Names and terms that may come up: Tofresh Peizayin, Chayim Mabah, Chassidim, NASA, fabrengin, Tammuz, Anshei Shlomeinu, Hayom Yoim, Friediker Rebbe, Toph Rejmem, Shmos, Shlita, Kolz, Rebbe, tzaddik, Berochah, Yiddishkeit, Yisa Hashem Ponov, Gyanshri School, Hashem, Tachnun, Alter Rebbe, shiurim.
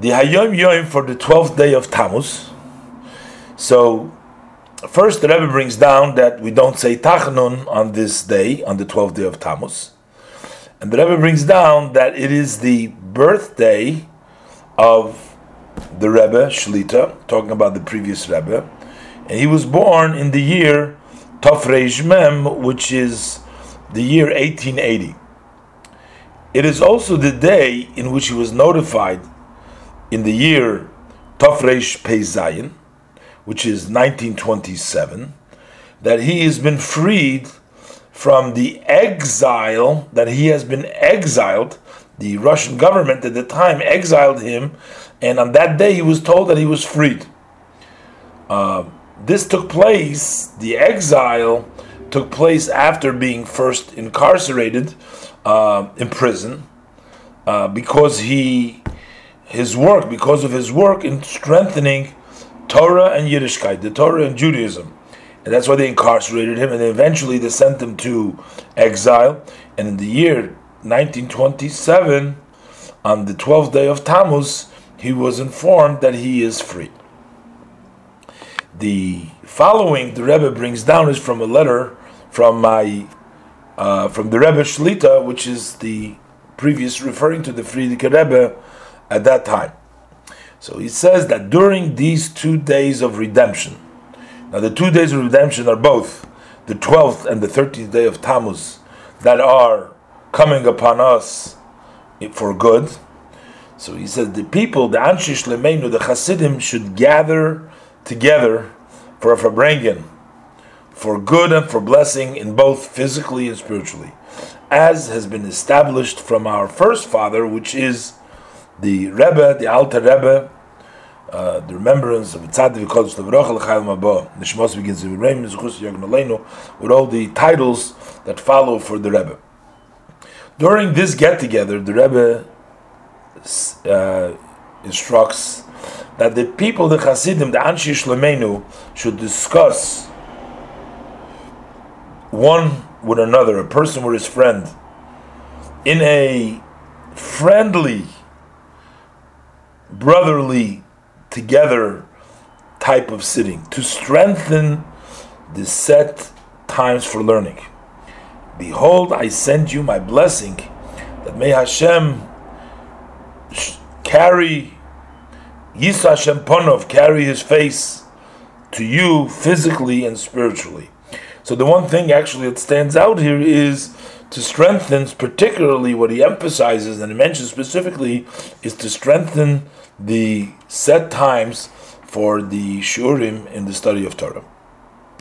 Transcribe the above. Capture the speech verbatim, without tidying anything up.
the Hayom Yoim for the twelfth day of Tammuz. So, first the Rebbe brings down that we don't say Tachnun on this day, on the twelfth day of Tammuz. And the Rebbe brings down that it is the birthday of the Rebbe, Shlita, talking about the previous Rebbe. And he was born in the year Toph Rejmem, which is the year eighteen eighty. It is also the day in which he was notified in the year Tofresh Peizayin, which is nineteen twenty-seven, that he has been freed from the exile, that he has been exiled. The Russian government at the time exiled him, and on that day he was told that he was freed. Uh, this took place, the exile took place after being first incarcerated uh, in prison, uh, because he his work, because of his work in strengthening Torah and Yiddishkeit, the Torah and Judaism. And that's why they incarcerated him, and eventually they sent him to exile. And in the year nineteen twenty-seven, on the twelfth day of Tammuz, he was informed that he is free. The following the Rebbe brings down is from a letter from my uh, from the Rebbe Shlita, which is the previous, referring to the Friediker Rebbe at that time. So he says that during these two days of redemption, now the two days of redemption are both the twelfth and the thirteenth day of Tammuz that are coming upon us for good. So he says the people, the Anshei Shlomeinu, the Chassidim, should gather together for a fabrengin, for good and for blessing, in both physically and spiritually, as has been established from our first father, which is the Rebbe, the Alter Rebbe, uh, the remembrance of tzaddik, Kolz, the Berochah, Chayim Mabah. The Shmos begins with all the titles that follow for the Rebbe. During this get together, the Rebbe uh, instructs that the people, the Chassidim, the Anshei Shlomeinu, should discuss one with another, a person with his friend, in a friendly, brotherly, together type of sitting, to strengthen the set times for learning. Behold, I send you my blessing, that may Hashem carry, Yisa Hashem Ponov, carry his face to you physically and spiritually. So the one thing actually that stands out here is to strengthen, particularly what he emphasizes and he mentions specifically, is to strengthen the set times for the shiurim in the study of Torah.